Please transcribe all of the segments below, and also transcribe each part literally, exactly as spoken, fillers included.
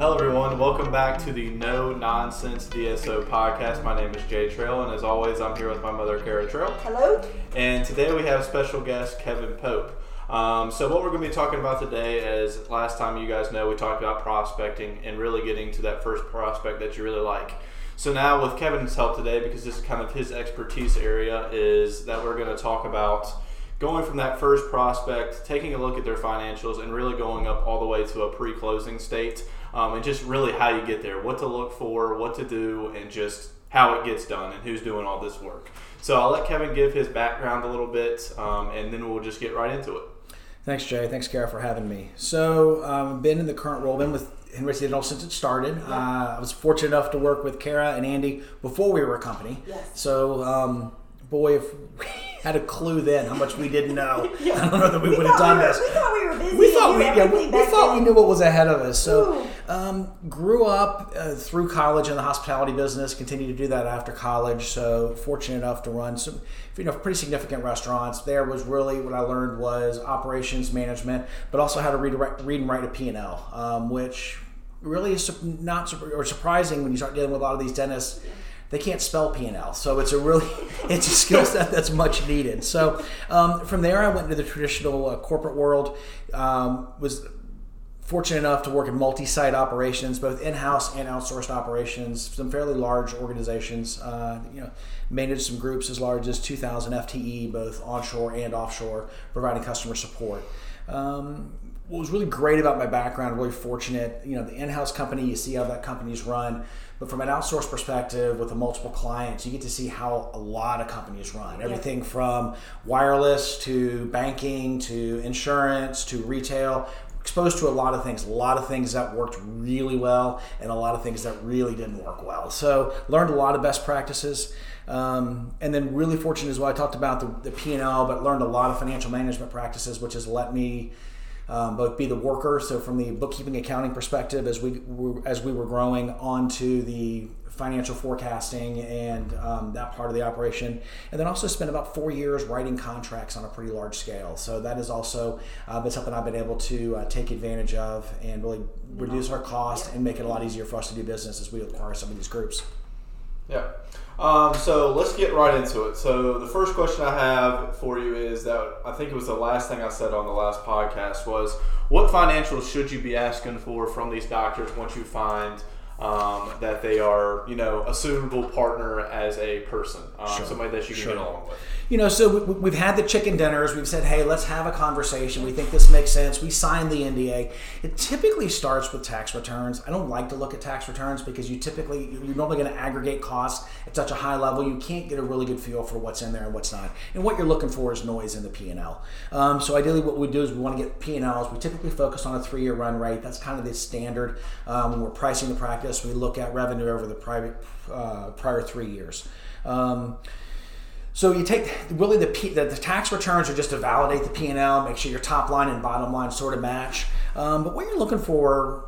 Hello everyone, welcome back to the No Nonsense D S O podcast. My name is Jay Trail, and as always, I'm here with my mother, Kara Trail. Hello. And today we have special guest, Kevin Pope. Um, so what we're going to be talking about today is, last time you guys know, we talked about prospecting and really getting to that first prospect that you really like. So now with Kevin's help today, because this is kind of his expertise area, is that we're going to talk about going from that first prospect, taking a look at their financials, and really going up all the way to a pre-closing state, um, and just really how you get there, what to look for, what to do, and just how it gets done and who's doing all this work. So I'll let Kevin give his background a little bit, um, and then we'll just get right into it. Thanks, Jay. Thanks, Kara, for having me. So I've um, been in the current role, been with Henritze Dental since it started. Uh, I was fortunate enough to work with Kara and Andy before we were a company. Yes. So, um, boy, if we had a clue then how much we didn't know. Yeah. I don't know that we, we would have done we were, this. We thought we were busy. We thought, we, yeah, we, we, thought we knew what was ahead of us. So um, grew up uh, through college in the hospitality business, continued to do that after college. So fortunate enough to run some you know, pretty significant restaurants. There was really what I learned was operations management, but also how to read, read and write a P and L, um, which really is not or surprising when you start dealing with a lot of these dentists. They can't spell P and L, so it's a really it's a skill set that's much needed. So um, from there, I went into the traditional uh, corporate world. Um, was fortunate enough to work in multi-site operations, both in-house and outsourced operations. Some fairly large organizations. Uh, you know, managed some groups as large as two thousand F T E, both onshore and offshore, providing customer support. Um, what was really great about my background, really fortunate, you know, the in-house company, you see how that company's run. But from an outsourced perspective with the multiple clients, you get to see how a lot of companies run. Everything from wireless to banking to insurance to retail, exposed to a lot of things, a lot of things that worked really well and a lot of things that really didn't work well. So learned a lot of best practices. Um, and then really fortunate as well, I talked about the, the P and L, but learned a lot of financial management practices, which has let me Um, both be the worker, so from the bookkeeping accounting perspective as we were, as we were growing, onto the financial forecasting and um, that part of the operation. And then also spent about four years writing contracts on a pretty large scale. So that is also uh, been something I've been able to uh, take advantage of and really reduce our cost and make it a lot easier for us to do business as we acquire some of these groups. Yeah. Um, so let's get right into it. So the first question I have for you is that I think it was the last thing I said on the last podcast was, what financials should you be asking for from these doctors once you find um, that they are, you know, a suitable partner as a person, um, sure. somebody that you can sure. get along with? You know, so we, we've had the chicken dinners. We've said, hey, let's have a conversation. We think this makes sense. We signed the N D A. It typically starts with tax returns. I don't like to look at tax returns because you typically, you're normally going to aggregate costs at such a high level. You can't get a really good feel for what's in there and what's not. And what you're looking for is noise in the P and L. Um, so ideally what we do is we want to get P and Ls. We typically focus on a three-year run rate. That's kind of the standard. Um, when we're pricing the practice, we look at revenue over the private, uh, prior three years. Um, So you take really the, P, the the tax returns are just to validate the P and L, make sure your top line and bottom line sort of match. Um, but what you're looking for,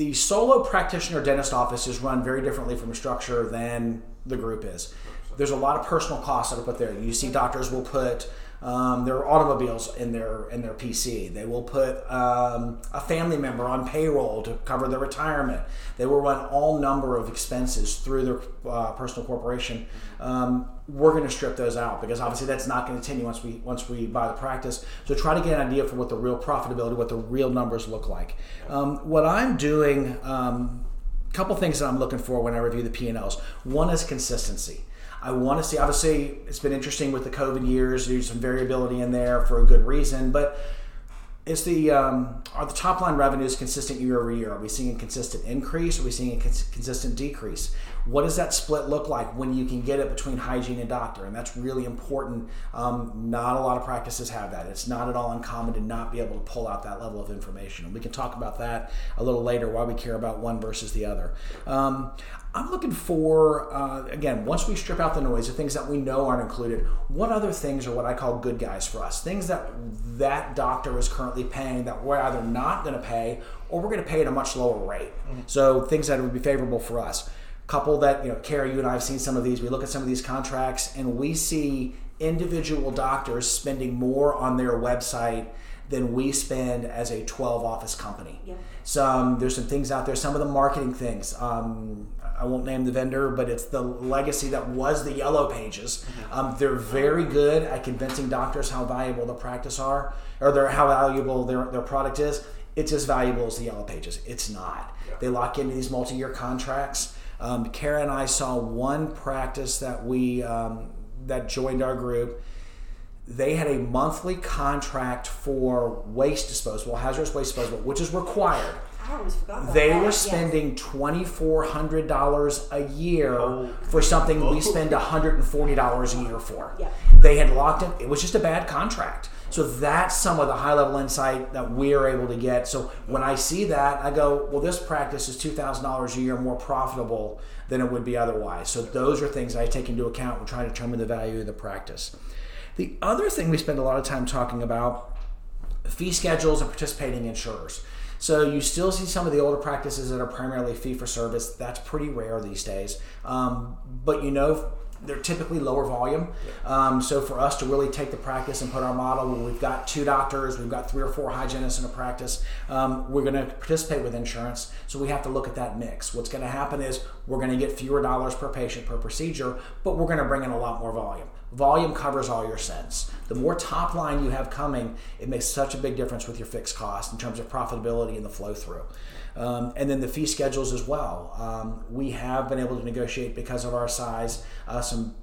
the solo practitioner dentist office is run very differently from a structure than the group is. There's a lot of personal costs that are put there. You see doctors will put um, their automobiles in their in their P C. They will put um, a family member on payroll to cover their retirement. They will run all number of expenses through their uh, personal corporation. Um, we're going to strip those out because obviously that's not going to continue once we once we buy the practice. So try to get an idea for what the real profitability, what the real numbers look like. Um, what I'm doing, um, a couple things that I'm looking for when I review the P and Ls. One is consistency. I want to see, obviously, it's been interesting with the COVID years. There's some variability in there for a good reason, but it's the, um, are the top line revenues consistent year over year? Are we seeing a consistent increase? Are we seeing a cons- consistent decrease? What does that split look like when you can get it between hygiene and doctor? And that's really important. Um, not a lot of practices have that. It's not at all uncommon to not be able to pull out that level of information. And we can talk about that a little later, why we care about one versus the other. Um, I'm looking for, uh, again, once we strip out the noise, the things that we know aren't included, what other things are what I call good guys for us? Things that that doctor is currently paying that we're either not going to pay or we're going to pay at a much lower rate. Mm-hmm. So things that would be favorable for us. Couple that, you know, Kara, you and I have seen some of these. We look at some of these contracts and we see individual doctors spending more on their website than we spend as a twelve office company. Yeah. So um, there's some things out there, some of the marketing things. Um, I won't name the vendor, but it's the legacy that was the Yellow Pages. Um, they're very good at convincing doctors how valuable the practice are, or their, how valuable their, their product is. It's as valuable as the Yellow Pages. It's not. Yeah. They lock into these multi-year contracts. Um, Kara and I saw one practice that we um, that joined our group. They had a monthly contract for waste disposal, hazardous waste disposal, which is required. I always forgot about they that. Were spending yes. twenty-four hundred dollars a year oh. for something we spend one hundred forty dollars a year for. Yeah. They had locked in. It was just a bad contract. So that's some of the high-level insight that we are able to get. So when I see that, I go, well, this practice is two thousand dollars a year more profitable than it would be otherwise. So those are things I take into account when trying to determine the value of the practice. The other thing we spend a lot of time talking about, fee schedules and participating insurers. So you still see some of the older practices that are primarily fee-for-service. That's pretty rare these days. Um, but you know, they're typically lower volume. Um, so for us to really take the practice and put our model where we've got two doctors, we've got three or four hygienists in a practice, um, we're going to participate with insurance. So we have to look at that mix. What's going to happen is we're going to get fewer dollars per patient per procedure, but we're going to bring in a lot more volume. Volume covers all your sins. The more top line you have coming, it makes such a big difference with your fixed cost in terms of profitability and the flow through. Um, and then the fee schedules as well. Um, we have been able to negotiate, because of our size, uh, some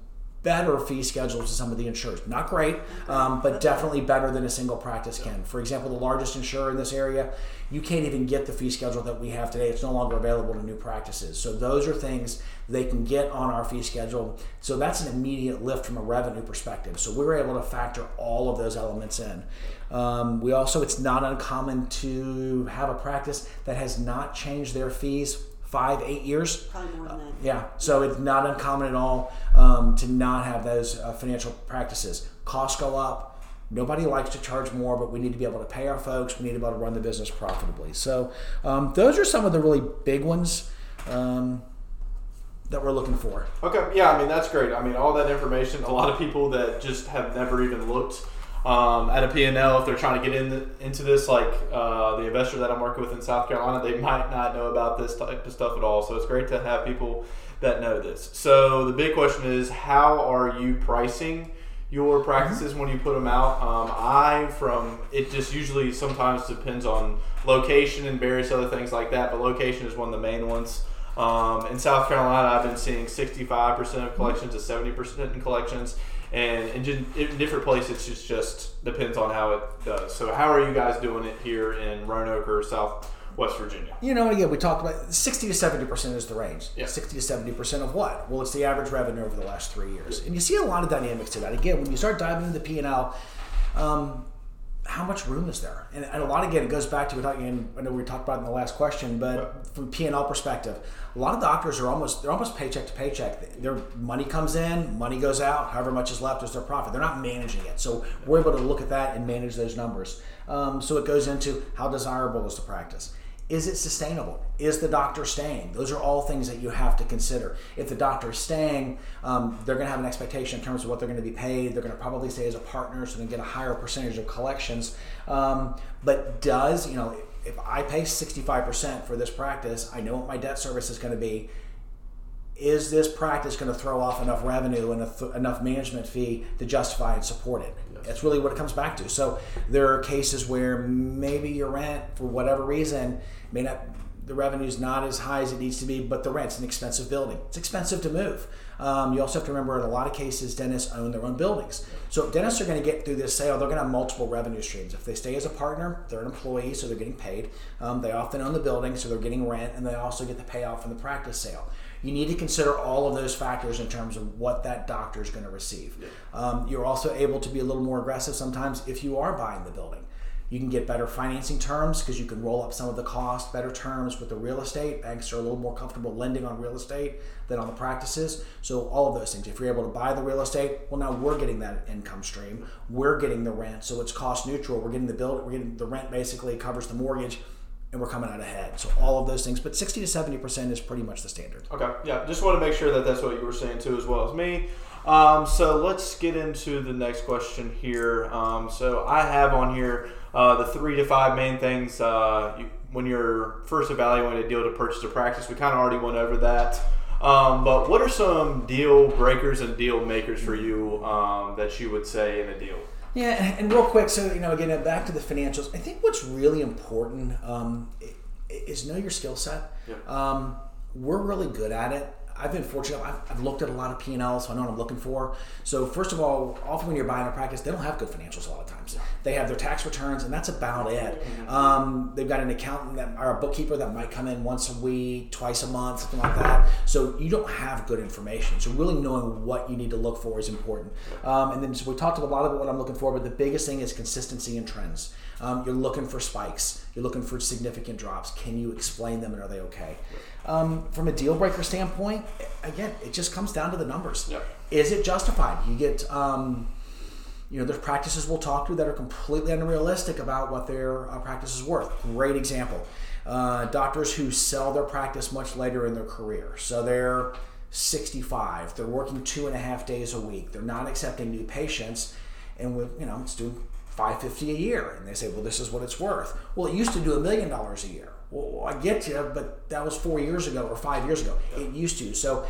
better fee schedules to some of the insurers. Not great, um, but definitely better than a single practice can. For example, the largest insurer in this area, you can't even get the fee schedule that we have today. It's no longer available to new practices. So those are things they can get on our fee schedule. So that's an immediate lift from a revenue perspective. So we were able to factor all of those elements in. Um, we also, it's not uncommon to have a practice that has not changed their fees five, eight years. Probably more than that. Uh, yeah, so it's not uncommon at all um, to not have those uh, financial practices. Costs go up. Nobody likes to charge more, but we need to be able to pay our folks. We need to be able to run the business profitably. So um, those are some of the really big ones um, that we're looking for. Okay, yeah, I mean, that's great. I mean, all that information, a lot of people that just have never even looked Um, at a P and L, if they're trying to get in the, into this, like uh, the investor that I'm working with in South Carolina, they might not know about this type of stuff at all. So it's great to have people that know this. So the big question is, how are you pricing your practices when you put them out? Um, I, from, it just usually sometimes depends on location and various other things like that, but location is one of the main ones. Um, in South Carolina, I've been seeing sixty-five percent of collections to seventy percent in collections. And in, in different places, it just depends on how it does. So how are you guys doing it here in Roanoke or Southwest Virginia? You know, again, we talked about sixty to seventy percent is the range. Yeah. sixty to seventy percent of what? Well, it's the average revenue over the last three years. And you see a lot of dynamics to that. Again, when you start diving into the P and L, um, how much room is there? And, and a lot, again, it goes back to, we're talking, I know we talked about it in the last question, but from P and L perspective, a lot of doctors are almost, they're almost paycheck to paycheck. Their money comes in, money goes out, however much is left is their profit. They're not managing it. So we're able to look at that and manage those numbers. Um, so it goes into how desirable is the practice? Is it sustainable? Is the doctor staying? Those are all things that you have to consider. If the doctor is staying, um, they're going to have an expectation in terms of what they're going to be paid. They're going to probably stay as a partner, so they get a higher percentage of collections. Um, but does, you know, if I pay sixty-five percent for this practice, I know what my debt service is going to be. Is this practice going to throw off enough revenue and th- enough management fee to justify and support it? Yes. That's really what it comes back to. So there are cases where maybe your rent, for whatever reason, may not, the revenue's not as high as it needs to be, but the rent's an expensive building. It's expensive to move. Um, you also have to remember, in a lot of cases, dentists own their own buildings. So if dentists are going to get through this sale, they're going to have multiple revenue streams. If they stay as a partner, they're an employee, so they're getting paid. Um, they often own the building, so they're getting rent, and they also get the payout from the practice sale. You need to consider all of those factors in terms of what that doctor is going to receive. Um, you're also able to be a little more aggressive sometimes if you are buying the building. You can get better financing terms because you can roll up some of the cost, better terms with the real estate. Banks are a little more comfortable lending on real estate than on the practices. So all of those things. If you're able to buy the real estate, well, now we're getting that income stream. We're getting the rent, so it's cost neutral. We're getting the build, we're getting the rent basically covers the mortgage, and we're coming out ahead. So all of those things, but sixty to seventy percent is pretty much the standard. Okay, yeah, just want to make sure that that's what you were saying too as well as me. Um, so let's get into the next question here. Um, so I have on here uh, the three to five main things uh, you, when you're first evaluating a deal to purchase a practice. We kind of already went over that. Um, but what are some deal breakers and deal makers for you um, that you would say in a deal? Yeah, and real quick, so, you know, again, back to the financials. I think what's really important um, is know your skill set. Yeah. Um, we're really good at it. I've been fortunate. I've, I've looked at a lot of P and L, so I know what I'm looking for. So first of all, often when you're buying a practice, they don't have good financials a lot of times. They have their tax returns, and that's about it. Um, they've got an accountant that, or a bookkeeper that might come in once a week, twice a month, something like that. So you don't have good information. So really knowing what you need to look for is important. Um, and then so we talked a lot about what I'm looking for, but the biggest thing is consistency and trends. Um, you're looking for spikes. You're looking for significant drops. Can you explain them, and are they okay? Um, from a deal breaker standpoint, again, it just comes down to the numbers. Yep. Is it justified? You get, um, you know, there's practices we'll talk to that are completely unrealistic about what their uh, practice is worth. Great example. Uh, doctors who sell their practice much later in their career. So they're sixty-five. They're working two and a half days a week. They're not accepting new patients. And, with, you know, it's doing five hundred fifty dollars a year. And they say, well, this is what it's worth. Well, it used to do a million dollars a year. Well, I get you, but that was four years ago or five years ago. It used to. So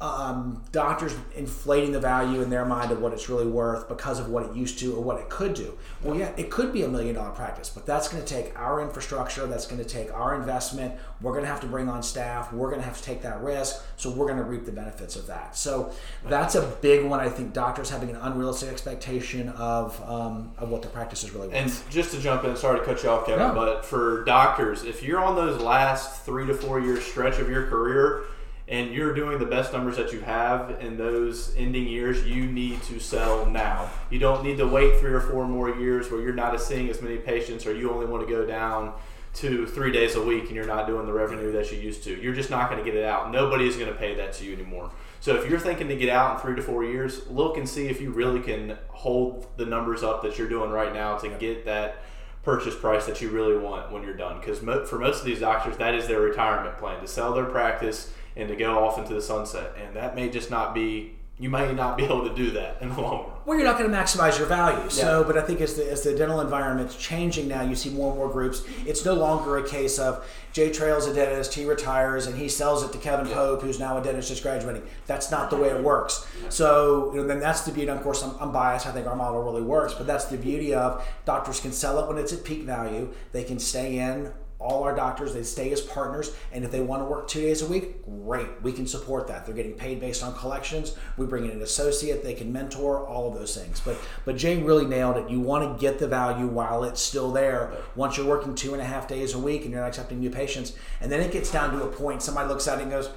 um, doctors inflating the value in their mind of what it's really worth because of what it used to or what it could do. Well, yeah, it could be a million dollar practice, but that's going to take our infrastructure. That's going to take our investment. We're going to have to bring on staff. We're going to have to take that risk. So we're going to reap the benefits of that. So that's a big one. I think doctors having an unrealistic expectation of um, of what the practice is really worth. And just to jump in, sorry to cut you off, Kevin, no. But for doctors, if you're on those last three to four year stretch of your career and you're doing the best numbers that you have in those ending years, you need to sell now. You don't need to wait three or four more years where you're not seeing as many patients or you only want to go down to three days a week and you're not doing the revenue that you used to. You're just not going to get it out. Nobody is going to pay that to you anymore. So if you're thinking to get out in three to four years, look and see if you really can hold the numbers up that you're doing right now to get that purchase price that you really want when you're done. Because mo- for most of these doctors, that is their retirement plan, to sell their practice and to go off into the sunset. And that may just not be, you may not be able to do that in the long run. Well, you're not going to maximize your value. So, yeah. But I think as the, as the dental environment's changing now, you see more and more groups. It's no longer a case of Jay Trail's a dentist, he retires, and he sells it to Kevin yeah. Pope, who's now a dentist just graduating. That's not the way it works. Yeah. So you know, then that's the beauty. Of course, I'm, I'm biased. I think our model really works. But that's the beauty of doctors can sell it when it's at peak value. They can stay in. All our doctors, they stay as partners, and if they want to work two days a week, great. We can support that. They're getting paid based on collections. We bring in an associate. They can mentor, all of those things. But but Jay really nailed it. You want to get the value while it's still there. Once you're working two and a half days a week and you're not accepting new patients, and then it gets down to a point, somebody looks at it and goes,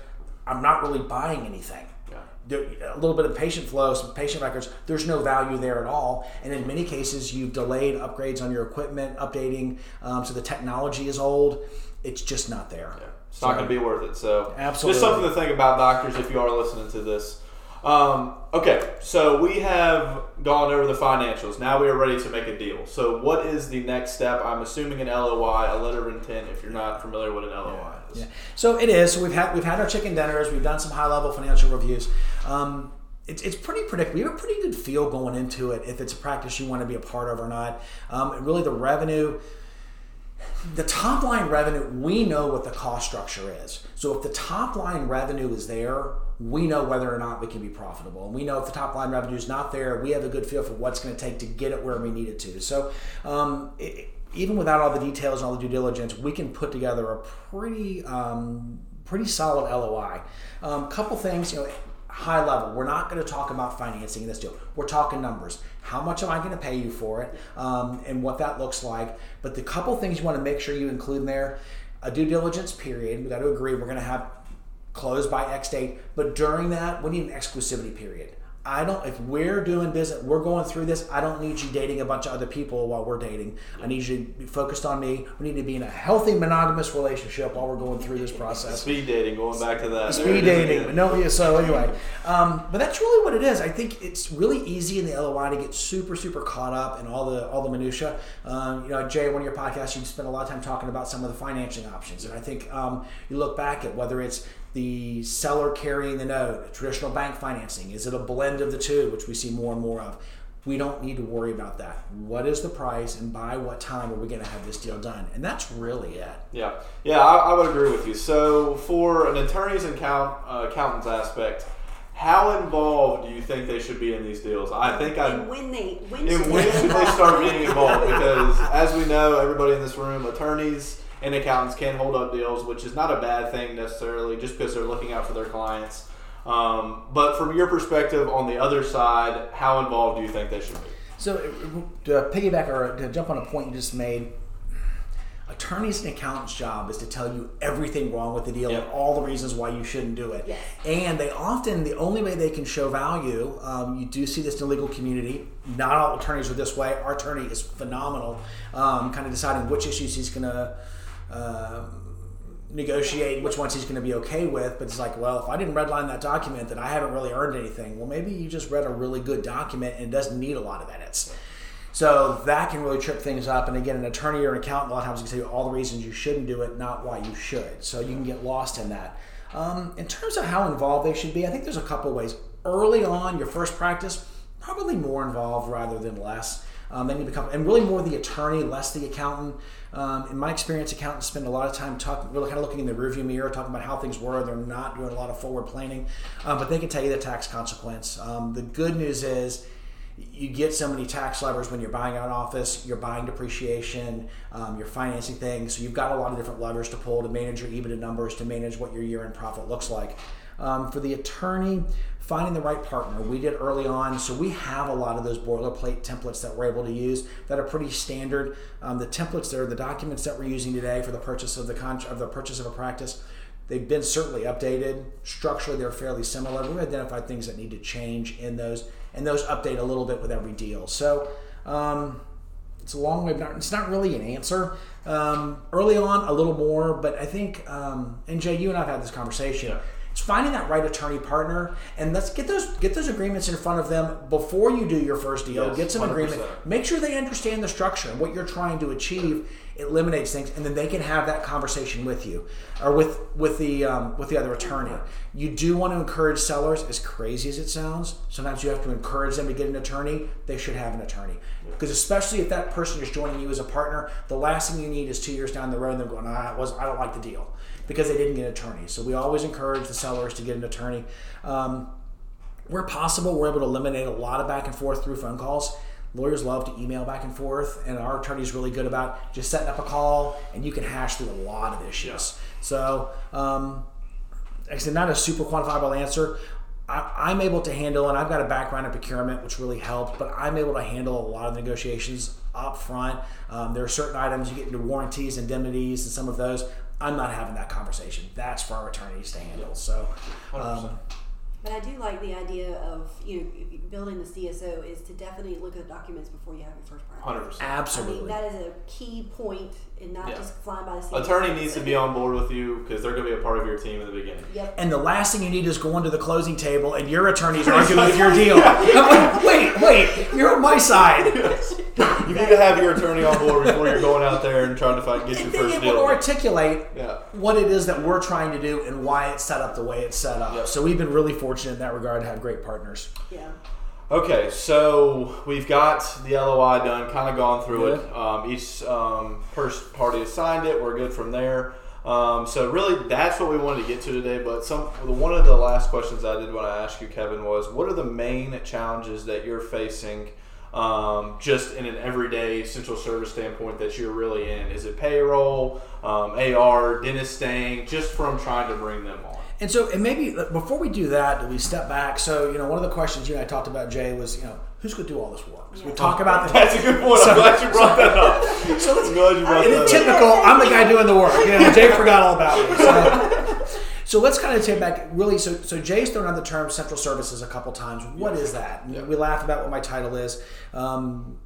I'm not really buying anything. There, a little bit of patient flow, some patient records, there's no value there at all. And in many cases, you've delayed upgrades on your equipment, updating, um, so the technology is old. It's just not there. Yeah. It's so, not going to be worth it. So absolutely. Just something to think about, doctors, if you are listening to this. Um, okay, so we have gone over the financials. Now we are ready to make a deal. So what is the next step? I'm assuming an L O I, a letter of intent, if you're not familiar with an L O I is. Yeah. So it is. So we've had we've had our chicken dinners. We've done some high-level financial reviews. Um, it's it's pretty predictable. You have a pretty good feel going into it if it's a practice you want to be a part of or not. Um, and really the revenue... The top line revenue, we know what the cost structure is. So if the top line revenue is there, we know whether or not we can be profitable. And we know if the top line revenue is not there, we have a good feel for what's going to take to get it where we need it to. So um, it, even without all the details and all the due diligence, we can put together a pretty um, pretty solid L O I. Um, couple things, you know, high level. We're not going to talk about financing in this deal. We're talking numbers. How much am I going to pay you for it, um, and what that looks like? But the couple things you want to make sure you include in there, a due diligence period. We got to agree we're going to have closed by X date, but during that, we need an exclusivity period. I don't, if we're doing business, we're going through this, I don't need you dating a bunch of other people while we're dating. I need you to be focused on me. We need to be in a healthy monogamous relationship while we're going through this process. Speed dating, going back to that. Speed dating. No, yeah, so anyway. Um, but that's really what it is. I think it's really easy in the L O I to get super, super caught up in all the all the minutia. Um, you know, Jay, one of your podcasts, you spent a lot of time talking about some of the financing options. And I think um, you look back at whether it's the seller carrying the note, traditional bank financing? Is it a blend of the two, which we see more and more of? We don't need to worry about that. What is the price, and by what time are we going to have this deal done? And that's really it. Yeah, yeah, I, I would agree with you. So for an attorney's and count, uh, accountant's aspect, how involved do you think they should be in these deals? I think I. And when they when should, when should they start getting involved? Because as we know, everybody in this room, attorneys and accountants can hold up deals, which is not a bad thing necessarily, just because they're looking out for their clients. Um, but from your perspective on the other side, how involved do you think they should be? So to piggyback or to jump on a point you just made, attorneys and accountants' job is to tell you everything wrong with the deal yep. and all the reasons why you shouldn't do it. Yes. And they often, the only way they can show value, um, you do see this in the legal community. Not all attorneys are this way. Our attorney is phenomenal, um, kind of deciding which issues he's going to... Uh, negotiate which ones he's going to be okay with, but it's like, well, if I didn't redline that document, then I haven't really earned anything. Well, maybe you just read a really good document and it doesn't need a lot of edits. So that can really trip things up. And again, an attorney or an accountant a lot of times can tell you all the reasons you shouldn't do it, not why you should. So you can get lost in that. Um, in terms of how involved they should be, I think there's a couple ways. Early on, your first practice, probably more involved rather than less. Um, they need to become, and really more the attorney, less the accountant. Um, in my experience, accountants spend a lot of time talking, really kind of looking in the rearview mirror, talking about how things were. They're not doing a lot of forward planning, um, but they can tell you the tax consequence. Um, the good news is you get so many tax levers when you're buying out an office, you're buying depreciation, um, you're financing things. So you've got a lot of different levers to pull to manage your EBITDA numbers, to manage what your year-end profit looks like. Um, for the attorney, finding the right partner. We did early on, so we have a lot of those boilerplate templates that we're able to use that are pretty standard. Um, the templates that are the documents that we're using today for the purchase of the con- of the purchase of a practice, they've been certainly updated. Structurally, they're fairly similar. We've identified things that need to change in those, and those update a little bit with every deal. So um, it's a long way, but it's not really an answer. Um, early on, a little more, but I think, um, and Jay, you and I have had this conversation. Yeah. Finding that right attorney partner, and let's get those get those agreements in front of them before you do your first deal. Yes, get some one hundred percent agreement. Make sure they understand the structure and what you're trying to achieve. It eliminates things, and then they can have that conversation with you, or with with the um, with the other attorney. You do want to encourage sellers, as crazy as it sounds. Sometimes you have to encourage them to get an attorney. They should have an attorney, because especially if that person is joining you as a partner, the last thing you need is two years down the road and they're going, ah, it was I don't like the deal. Because they didn't get an attorney. So we always encourage the sellers to get an attorney. Um, where possible, we're able to eliminate a lot of back and forth through phone calls. Lawyers love to email back and forth, and our attorney's really good about just setting up a call, and you can hash through a lot of issues. So, um, like I said, not a super quantifiable answer. I, I'm able to handle, and I've got a background in procurement, which really helped, but I'm able to handle a lot of negotiations up front. Um, there are certain items, you get into warranties, indemnities, and some of those. I'm not having that conversation. That's for our attorneys to handle. So, um, but I do like the idea of you know building the C S O is to definitely look at the documents before you have your first practice. one hundred percent. Absolutely. I mean, that is a key point, and not yeah. just flying by the seat. Attorney needs to be on board with you because they're going to be a part of your team in the beginning. Yep. And the last thing you need is going to the closing table and your attorney's arguing with your deal. Yeah. Wait, wait, you're on my side. Yes. You need to have your attorney on board before you're going out there and trying to find get your first deal. Being able to articulate yeah. what it is that we're trying to do and why it's set up the way it's set up. Yep. So we've been really fortunate in that regard to have great partners. Yeah. Okay, so we've got the L O I done, kind of gone through good. it. Um, each um, first party has signed it. We're good from there. Um, so really, that's what we wanted to get to today. But some one of the last questions I did want to ask you, Kevin, was what are the main challenges that you're facing Um, just in an everyday central service standpoint that you're really in? Is it payroll, um, A R, dentist staying, just from trying to bring them on? And so, and maybe before we do that, do we step back? So, you know, one of the questions you and I talked about, Jay, was, you know, who's going to do all this work? So yeah. we talk about the That's a good point. So, I'm glad you brought so, that up. So let's, I'm glad you brought in that up. Typical, I'm the guy doing the work. You know, Jay forgot all about me. So, so let's kind of take back, really, so so Jay's thrown out the term central services a couple times. What is that? Yeah. We laugh about what my title is. Um,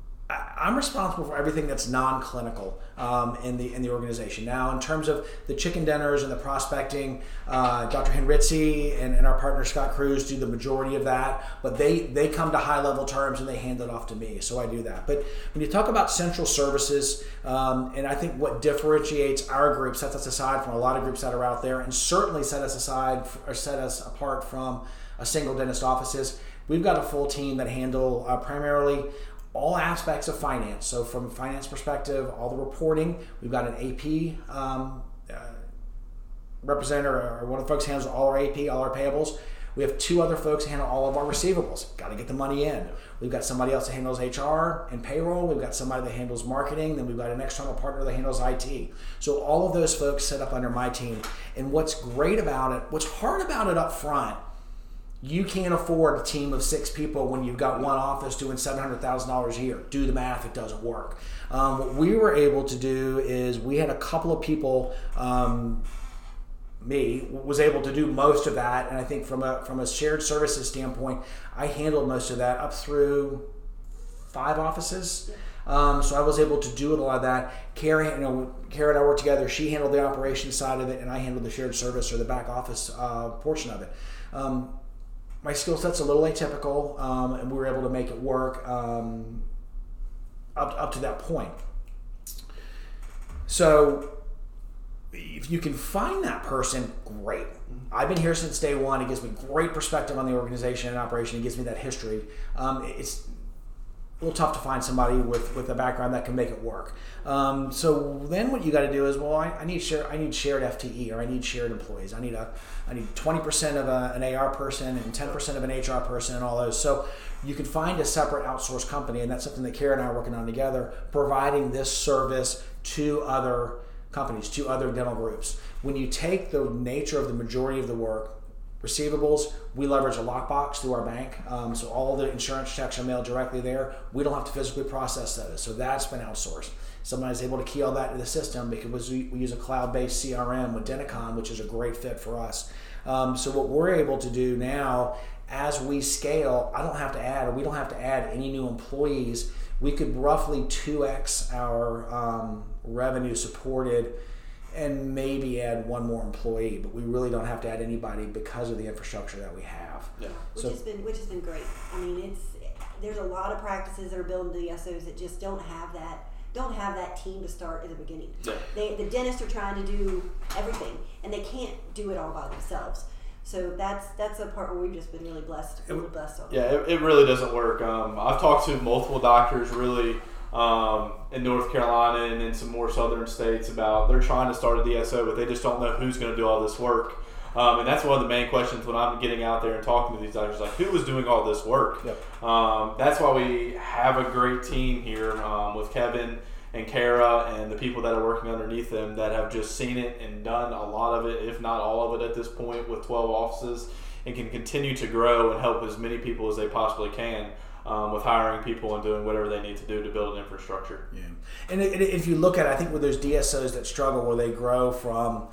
I'm responsible for everything that's non-clinical um, in the in the organization. Now, in terms of the chicken dinners and the prospecting, uh, Doctor Henritze and, and our partner Scott Cruz do the majority of that, but they, they come to high-level terms and they hand it off to me, so I do that. But when you talk about central services, um, and I think what differentiates our group, sets us aside from a lot of groups that are out there, and certainly set us aside or set us apart from a single dentist offices, we've got a full team that handle uh, primarily all aspects of finance. So from a finance perspective, all the reporting, we've got an A P um, uh, representative, or one of the folks handles all our A P, all our payables. We have two other folks handle all of our receivables. Got to get the money in. We've got somebody else that handles H R and payroll. We've got somebody that handles marketing. Then we've got an external partner that handles I T. So all of those folks set up under my team. And what's great about it, what's hard about it up front, you can't afford a team of six people when you've got one office doing seven hundred thousand dollars a year. Do the math, it doesn't work. Um, what we were able to do is we had a couple of people, um, me, was able to do most of that. And I think from a from a shared services standpoint, I handled most of that up through five offices. Um, so I was able to do a lot of that. Kara, you know, Kara and I worked together. She handled the operations side of it, and I handled the shared service or the back office uh, portion of it. Um, My skill set's a little atypical, um, and we were able to make it work um, up, up to that point. So if you can find that person, great. I've been here since day one. It gives me great perspective on the organization and operation. It gives me that history. Um, it's a little tough to find somebody with, with a background that can make it work. Um, so then what you got to do is, well, I, I need share, I need shared F T E, or I need shared employees. I need a, I need twenty percent of a, an A R person and ten percent of an H R person and all those. So you can find a separate outsourced company, and that's something that Kara and I are working on together, providing this service to other companies, to other dental groups. When you take the nature of the majority of the work, receivables, we leverage a lockbox through our bank. Um, so all the insurance checks are mailed directly there. We don't have to physically process those. So that's been outsourced. Somebody's able to key all that into the system because we, we use a cloud-based C R M with Denticon, which is a great fit for us. Um, so what we're able to do now as we scale, I don't have to add, or we don't have to add any new employees. We could roughly two X our um, revenue supported and maybe add one more employee, but we really don't have to add anybody because of the infrastructure that we have. Yeah, which so, has been which has been great. I mean, it's there's a lot of practices that are built into D S Os that just don't have that don't have that team to start at the beginning. Yeah. They the dentists are trying to do everything, and they can't do it all by themselves. So that's that's the part where we've just been really blessed. It, really blessed on. Yeah, it, it really doesn't work. Um, I've talked to multiple doctors really. Um, in North Carolina and in some more southern states about they're trying to start a D S O, but they just don't know who's going to do all this work. Um, and that's one of the main questions when I'm getting out there and talking to these doctors, like, who was doing all this work? Yep. Um, that's why we have a great team here um, with Kevin and Kara and the people that are working underneath them that have just seen it and done a lot of it, if not all of it at this point, with twelve offices, and can continue to grow and help as many people as they possibly can. Um, with hiring people and doing whatever they need to do to build an infrastructure. Yeah, and it, it, if you look at, I think with those D S Os that struggle, where they grow from,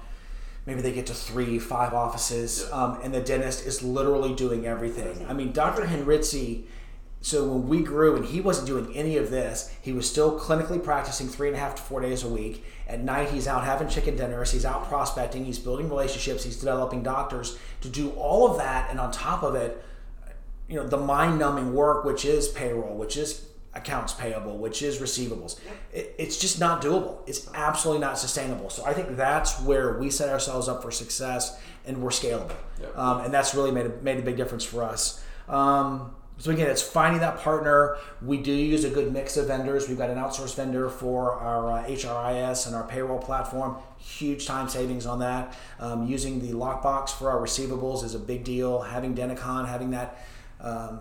maybe they get to three, five offices, yeah. um, and the dentist is literally doing everything. I mean, Doctor Henritze. So when we grew, and he wasn't doing any of this, he was still clinically practicing three and a half to four days a week. At night, he's out having chicken dinners, he's out prospecting, he's building relationships, he's developing doctors to do all of that, and on top of it, you know, the mind-numbing work, which is payroll, which is accounts payable, which is receivables. It, it's just not doable. It's absolutely not sustainable. So I think that's where we set ourselves up for success, and we're scalable. Yep. Um, and that's really made a, made a big difference for us. Um, so again, it's finding that partner. We do use a good mix of vendors. We've got an outsourced vendor for our uh, H R I S and our payroll platform. Huge time savings on that. Um, using the lockbox for our receivables is a big deal. Having Denticon, having that Um,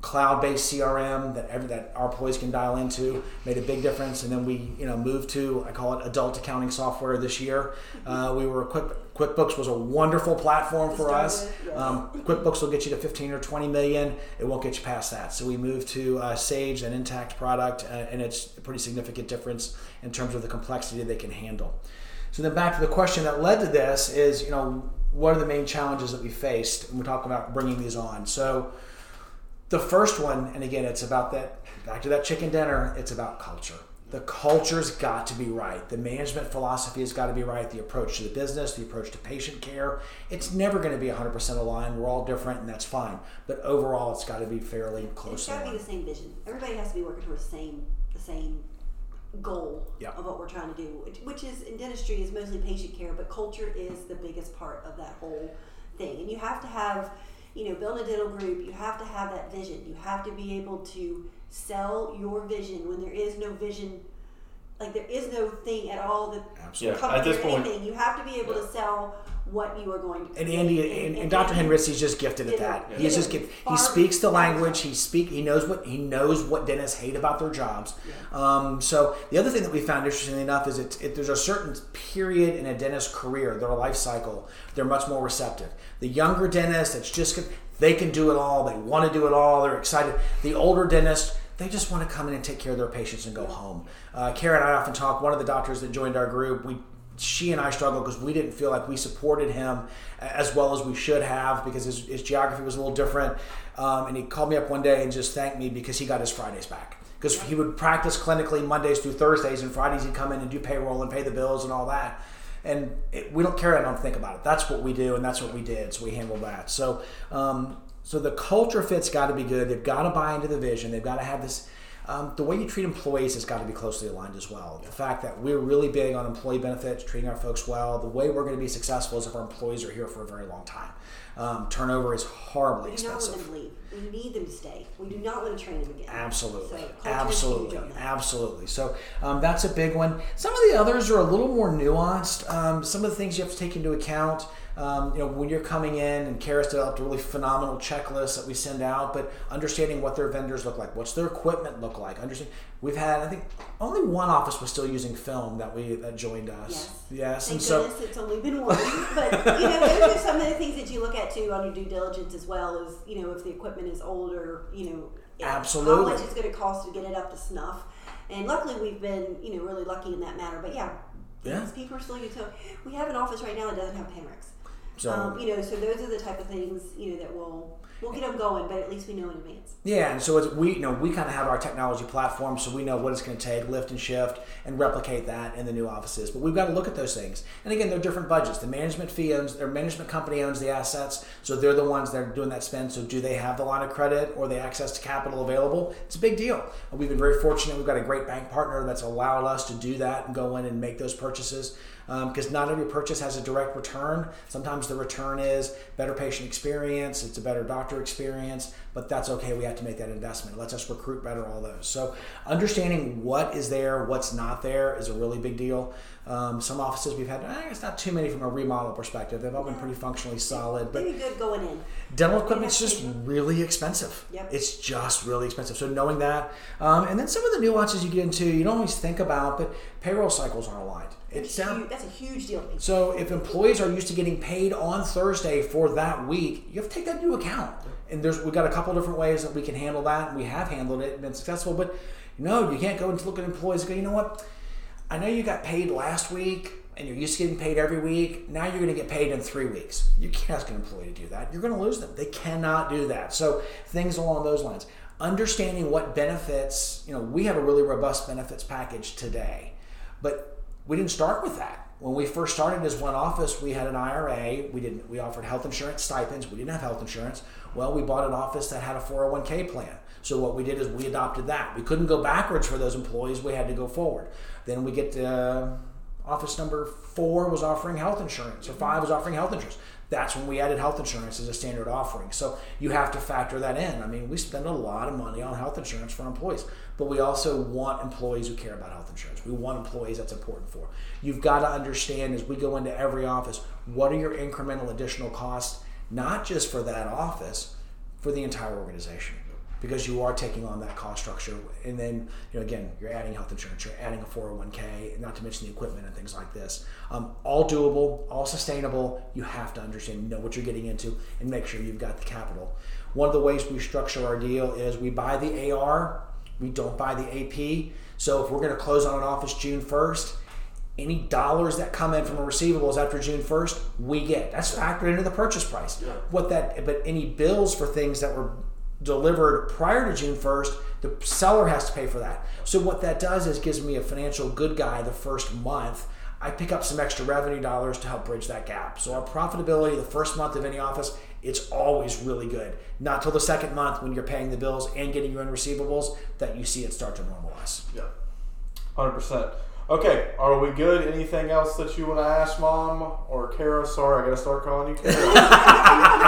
cloud-based C R M that every, that our employees can dial into made a big difference. And then we, you know, moved to, I call it adult accounting software this year. Uh, we were, Quick, QuickBooks was a wonderful platform for us. Um, QuickBooks will get you to fifteen or twenty million. It won't get you past that. So we moved to uh, Sage, an Intacct product, uh, and it's a pretty significant difference in terms of the complexity they can handle. So then back to the question that led to this is, you know, what are the main challenges that we faced? And we talk about bringing these on. So The first one, and again, it's about that, back to that chicken dinner, it's about culture. The culture's got to be right. The management philosophy has got to be right. The approach to the business, the approach to patient care. It's never going to be one hundred percent aligned. We're all different, and that's fine. But overall, it's got to be fairly close. It's got to be the same vision. Everybody has to be working towards the same, the same goal yep. of what we're trying to do, which is, in dentistry, is mostly patient care, but culture is the biggest part of that whole thing. And you have to have, you know, build a dental group. You have to have that vision. You have to be able to sell your vision when there is no vision, like there is no thing at all that yeah, covers at this point, anything. You have to be able yeah. to sell what you are going to. And Andy and, and, and, and Doctor Henritze is just gifted at that. Yeah. He's just gifted. He speaks the language. He speak. He knows what he knows what dentists hate about their jobs. Yeah. Um, so the other thing that we found interestingly enough is it's, it there's a certain period in a dentist's career, their life cycle, they're much more receptive. The younger dentist, it's just they can do it all. They want to do it all. They're excited. The older dentist, they just want to come in and take care of their patients and go home. Uh, Kara and I often talk. One of the doctors that joined our group, we, she and I struggled because we didn't feel like we supported him as well as we should have because his, his geography was a little different. Um, and he called me up one day and just thanked me because he got his Fridays back. Because he would practice clinically Mondays through Thursdays, and Fridays he'd come in and do payroll and pay the bills and all that. And it, we don't care. I don't think about it. That's what we do, and that's what we did. So we handled that. So. Um, So the culture fit's got to be good. They've got to buy into the vision. They've got to have this. Um, the way you treat employees has got to be closely aligned as well. The fact that we're really big on employee benefits, treating our folks well. The way we're going to be successful is if our employees are here for a very long time. Um, turnover is horribly expensive. We do not want them to leave. We need them to stay. We do not want to train them again. Absolutely. So Absolutely. Absolutely. So um, that's a big one. Some of the others are a little more nuanced. Um, some of the things you have to take into account. Um, you know, when you're coming in, and Kara's developed a really phenomenal checklist that we send out, but understanding what their vendors look like, what's their equipment look like. Understand, we've had, I think, only one office was still using film that we that joined us. Yes. yes. Thank and goodness so, it's only been one. But, you know, those are some of the things that you look at, too, on your due diligence as well as, you know, if the equipment is older, you know, Absolutely. how much it's going to cost to get it up to snuff. And luckily we've been, you know, really lucky in that matter. But, yeah, yeah. these people are still using film. We have an office right now that doesn't have Panrex. So, um, you know, so those are the type of things, you know, that will we'll get them going, but at least we know in advance. Yeah, and so it's, we, you know, we kind of have our technology platform, so we know what it's going to take, lift and shift, and replicate that in the new offices. But we've got to look at those things. And again, they're different budgets. The management fee owns, their management company owns the assets, so they're the ones that are doing that spend. So do they have the line of credit or the access to capital available? It's a big deal. And we've been very fortunate. We've got a great bank partner that's allowed us to do that and go in and make those purchases. Because um, not every purchase has a direct return. Sometimes the return is better patient experience, it's a better doctor experience, but that's okay, we have to make that investment. It lets us recruit better, all those. So understanding what is there, what's not there is a really big deal. Um, some offices we've had, eh, it's not too many from a remodel perspective. They've all been pretty functionally solid. But pretty good going in. Dental equipment's just really expensive. Yep. It's just really expensive. So knowing that. Um, and then some of the nuances you get into, you don't always think about, but payroll cycles aren't aligned. It's down. That's a huge deal. So if employees are used to getting paid on Thursday for that week, you have to take that into account. And there's we've got a couple different ways that we can handle that, and we have handled it and been successful. But no, you can't go and look at employees and go, you know what? I know you got paid last week, and you're used to getting paid every week. Now you're going to get paid in three weeks. You can't ask an employee to do that. You're going to lose them. They cannot do that. So things along those lines. Understanding what benefits, you know, we have a really robust benefits package today, but we didn't start with that. When we first started as one office, we had an I R A. We didn't. We offered health insurance stipends. We didn't have health insurance. Well, we bought an office that had a four oh one k plan. So what we did is we adopted that. We couldn't go backwards for those employees. We had to go forward. Then we get to uh, office number four was offering health insurance, or five was offering health insurance. That's when we added health insurance as a standard offering. So you have to factor that in. I mean, we spend a lot of money on health insurance for employees, but we also want employees who care about health insurance. We want employees that's important for. You've got to understand as we go into every office, what are your incremental additional costs, not just for that office, for the entire organization, because you are taking on that cost structure. And then, you know, again, you're adding health insurance, you're adding a four oh one k, not to mention the equipment and things like this. Um, all doable, all sustainable. You have to understand, know what you're getting into, and make sure you've got the capital. One of the ways we structure our deal is we buy the A R, we don't buy the A P. So if we're gonna close on an office June first, any dollars that come in from a receivables after June first, we get. That's factored into the purchase price. What that, but any bills for things that were delivered prior to June first, the seller has to pay for that. So what that does is gives me a financial good guy the first month. I pick up some extra revenue dollars to help bridge that gap. So our profitability the first month of any office, it's always really good. Not till the second month when you're paying the bills and getting your own receivables that you see it start to normalize. Yeah, one hundred percent. Okay, are we good? Anything else that you want to ask, Mom or Kara? Sorry, I got to start calling you Kara.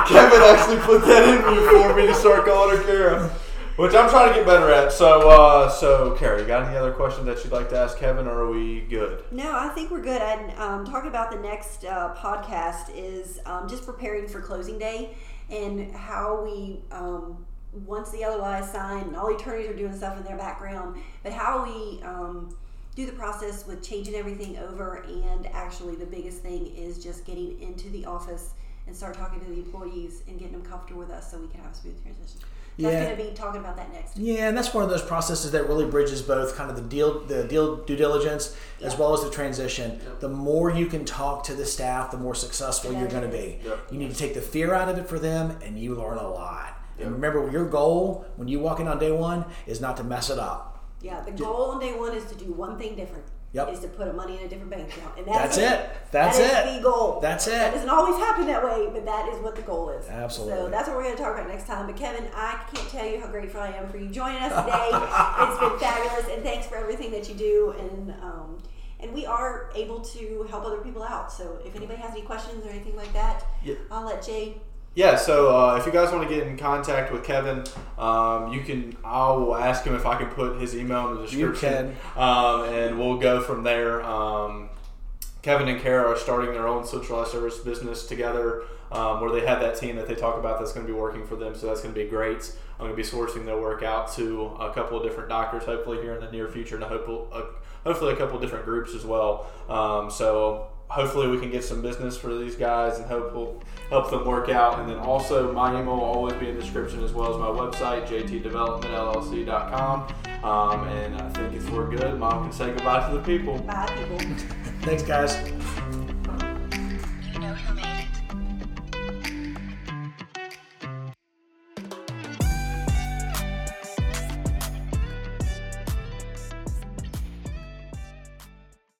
Kevin actually put that in me for me to start calling her Kara, which I'm trying to get better at. So, uh, so Kara, you got any other questions that you'd like to ask Kevin, or are we good? No, I think we're good. And um, talking about the next uh, podcast is um, just preparing for closing day and how we, um, once the L O I is signed and all the attorneys are doing stuff in their background, but how we... Um, do the process with changing everything over, and actually the biggest thing is just getting into the office and start talking to the employees and getting them comfortable with us so we can have a smooth transition. So yeah. That's going to be talking about that next. Yeah, and that's one of those processes that really bridges both kind of the deal, the deal due diligence yeah. as well as the transition. Yeah. The more you can talk to the staff, the more successful yeah. you're going to be. Yeah. You need to take the fear out of it for them, and you learn a lot. Yeah. And remember, your goal when you walk in on day one is not to mess it up. Yeah, the goal on day one is to do one thing different. Yep. Is to put a money in a different bank account. And that's, that's it. it. That's that is it. The goal. That's it. That doesn't always happen that way, but that is what the goal is. Absolutely. So that's what we're going to talk about next time. But Kevin, I can't tell you how grateful I am for you joining us today. It's been fabulous, and thanks for everything that you do. And um, and we are able to help other people out. So if anybody has any questions or anything like that, yeah. I'll let Jay. Yeah, so uh, if you guys want to get in contact with Kevin, um, you can. I will ask him if I can put his email in the description. You can. Um, and we'll go from there. Um, Kevin and Kara are starting their own centralized service business together, um, where they have that team that they talk about that's going to be working for them, so that's going to be great. I'm going to be sourcing their work out to a couple of different doctors, hopefully here in the near future, and hopefully a couple of different groups as well. Um, so... Hopefully we can get some business for these guys and hope we'll help them work out. And then also my email will always be in the description, as well as my website, J T Development L L C dot com. Um, and I think if we're good, Mom can say goodbye to the people. Bye, people. Thanks, guys.